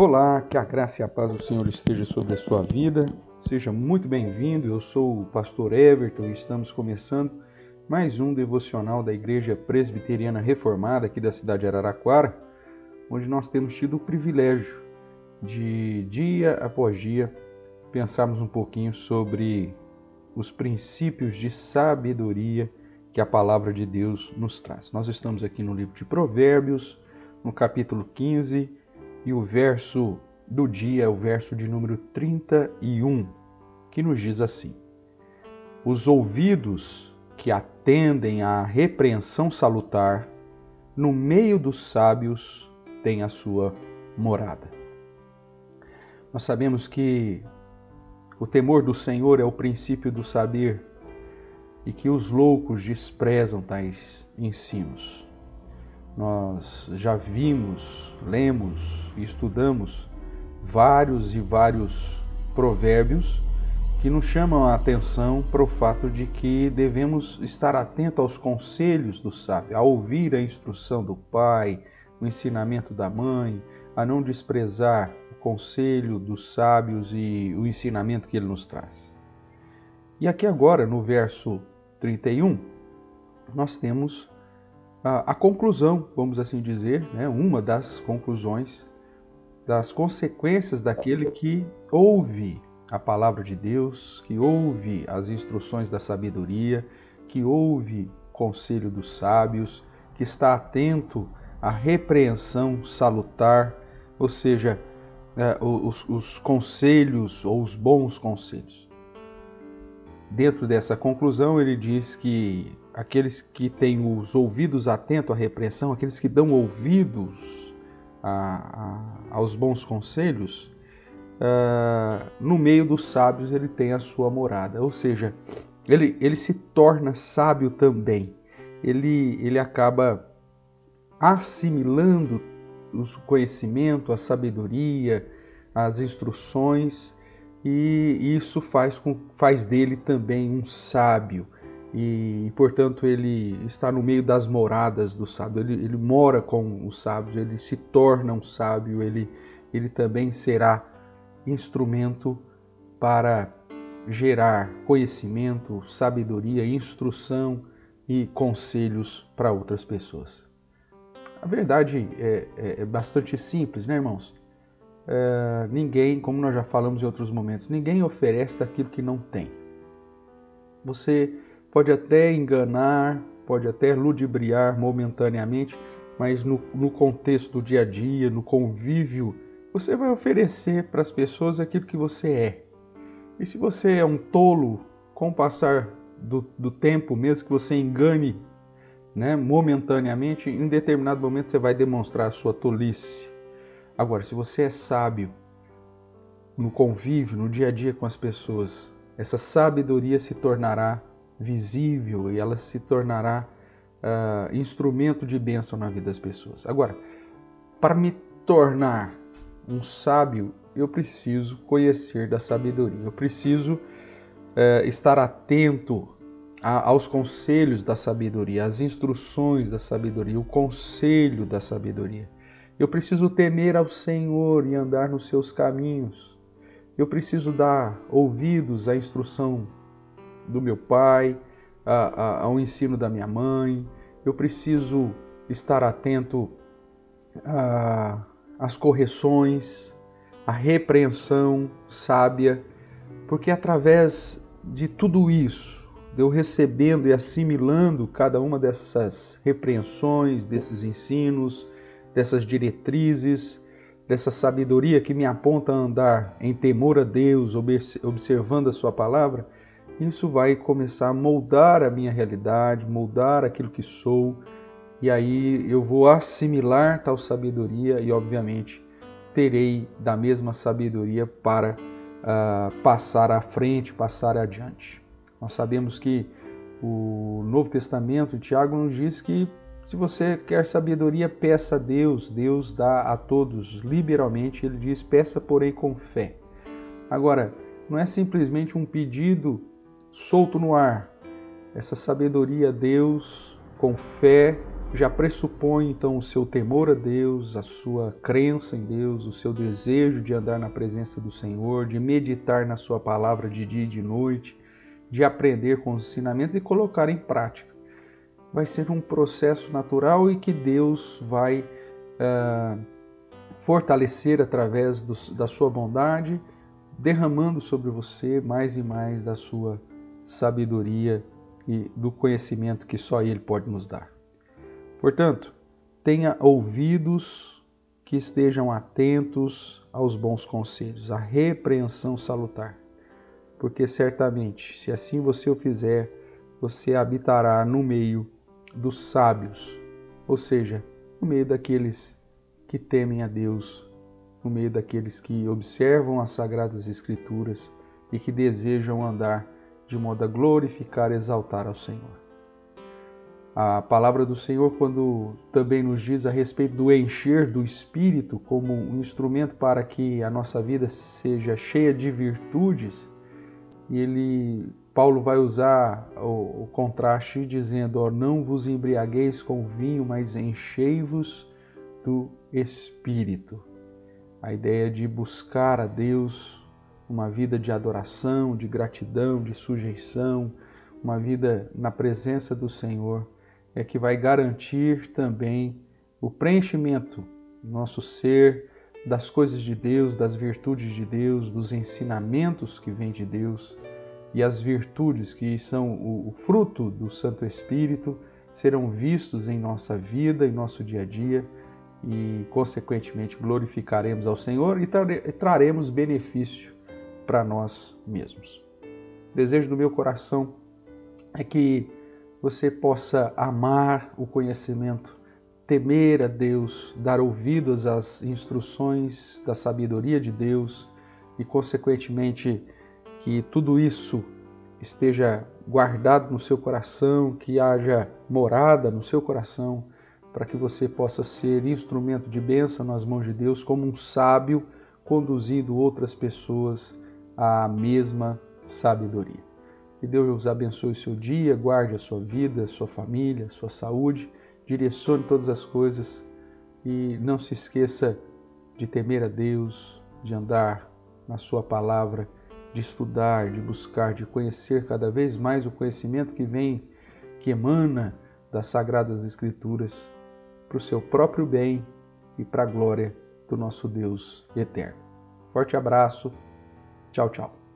Olá, que a graça e a paz do Senhor esteja sobre a sua vida. Seja muito bem-vindo, eu sou o pastor Everton e estamos começando mais um devocional da Igreja Presbiteriana Reformada aqui da cidade de Araraquara, onde nós temos tido o privilégio de, dia após dia, pensarmos um pouquinho sobre os princípios de sabedoria que a palavra de Deus nos traz. Nós estamos aqui no livro de Provérbios, no capítulo 15, e o verso do dia é o verso de número 31, que nos diz assim: os ouvidos que atendem à repreensão salutar, no meio dos sábios têm a sua morada. Nós sabemos que o temor do Senhor é o princípio do saber e que os loucos desprezam tais ensinos. Nós já vimos, lemos e estudamos vários provérbios que nos chamam a atenção para o fato de que devemos estar atentos aos conselhos do sábio, a ouvir a instrução do pai, o ensinamento da mãe, a não desprezar o conselho dos sábios e o ensinamento que ele nos traz. E aqui agora, no verso 31, nós temos a conclusão, vamos assim dizer, né, uma das conclusões das consequências daquele que ouve a palavra de Deus, que ouve as instruções da sabedoria, que ouve o conselho dos sábios, que está atento à repreensão salutar, ou seja, os conselhos ou os bons conselhos. Dentro dessa conclusão, ele diz que aqueles que têm os ouvidos atentos à repreensão, aqueles que dão ouvidos aos bons conselhos, no meio dos sábios ele tem a sua morada. Ou seja, ele se torna sábio também. Ele acaba assimilando o conhecimento, a sabedoria, as instruções, e isso faz dele também um sábio. E, portanto, ele está no meio das moradas do sábio, ele mora com os sábios, ele se torna um sábio, ele também será instrumento para gerar conhecimento, sabedoria, instrução e conselhos para outras pessoas. A verdade é bastante simples, né, irmãos? Ninguém, como nós já falamos em outros momentos, ninguém oferece aquilo que não tem. Você pode até enganar, pode até ludibriar momentaneamente, mas no contexto do dia a dia, no convívio, você vai oferecer para as pessoas aquilo que você é. E se você é um tolo, com o passar do tempo, mesmo que você engane, né, momentaneamente, em determinado momento você vai demonstrar a sua tolice. Agora, se você é sábio no convívio, no dia a dia com as pessoas, essa sabedoria se tornará visível e ela se tornará instrumento de bênção na vida das pessoas. Agora, para me tornar um sábio, eu preciso conhecer da sabedoria, eu preciso estar atento aos conselhos da sabedoria, às instruções da sabedoria, o conselho da sabedoria. Eu preciso temer ao Senhor e andar nos seus caminhos. Eu preciso dar ouvidos à instrução do meu pai, ao ensino da minha mãe. Eu preciso estar atento às correções, à repreensão sábia, porque através de tudo isso, de eu recebendo e assimilando cada uma dessas repreensões, desses ensinos, dessas diretrizes, dessa sabedoria que me aponta a andar em temor a Deus, observando a sua palavra, isso vai começar a moldar a minha realidade, moldar aquilo que sou, e aí eu vou assimilar tal sabedoria e, obviamente, terei da mesma sabedoria para passar à frente, passar adiante. Nós sabemos que o Novo Testamento, Tiago, nos diz que se você quer sabedoria, peça a Deus. Deus dá a todos liberalmente. Ele diz, peça, porém, com fé. Agora, não é simplesmente um pedido solto no ar. Essa sabedoria, Deus, com fé, já pressupõe então o seu temor a Deus, a sua crença em Deus, o seu desejo de andar na presença do Senhor, de meditar na sua palavra de dia e de noite, de aprender com os ensinamentos e colocar em prática. Vai ser um processo natural e que Deus vai fortalecer através da sua bondade, derramando sobre você mais e mais da sua sabedoria e do conhecimento que só Ele pode nos dar. Portanto, tenha ouvidos que estejam atentos aos bons conselhos, à repreensão salutar, porque certamente, se assim você o fizer, você habitará no meio dos sábios, ou seja, no meio daqueles que temem a Deus, no meio daqueles que observam as Sagradas Escrituras e que desejam andar de modo a glorificar e exaltar ao Senhor. A palavra do Senhor, quando também nos diz a respeito do encher do Espírito como um instrumento para que a nossa vida seja cheia de virtudes, Paulo vai usar o contraste dizendo: não vos embriagueis com vinho, mas enchei-vos do Espírito. A ideia de buscar a Deus, uma vida de adoração, de gratidão, de sujeição, uma vida na presença do Senhor, é que vai garantir também o preenchimento do nosso ser, das coisas de Deus, das virtudes de Deus, dos ensinamentos que vêm de Deus. E as virtudes que são o fruto do Santo Espírito serão vistos em nossa vida, em nosso dia a dia, e consequentemente glorificaremos ao Senhor e traremos benefício para nós mesmos. O desejo do meu coração é que você possa amar o conhecimento, temer a Deus, dar ouvidos às instruções da sabedoria de Deus e consequentemente que tudo isso esteja guardado no seu coração, que haja morada no seu coração, para que você possa ser instrumento de bênção nas mãos de Deus, como um sábio conduzindo outras pessoas à mesma sabedoria. Que Deus abençoe o seu dia, guarde a sua vida, a sua família, a sua saúde, direcione todas as coisas e não se esqueça de temer a Deus, de andar na sua palavra, de estudar, de buscar, de conhecer cada vez mais o conhecimento que emana das Sagradas Escrituras para o seu próprio bem e para a glória do nosso Deus eterno. Forte abraço, tchau, tchau.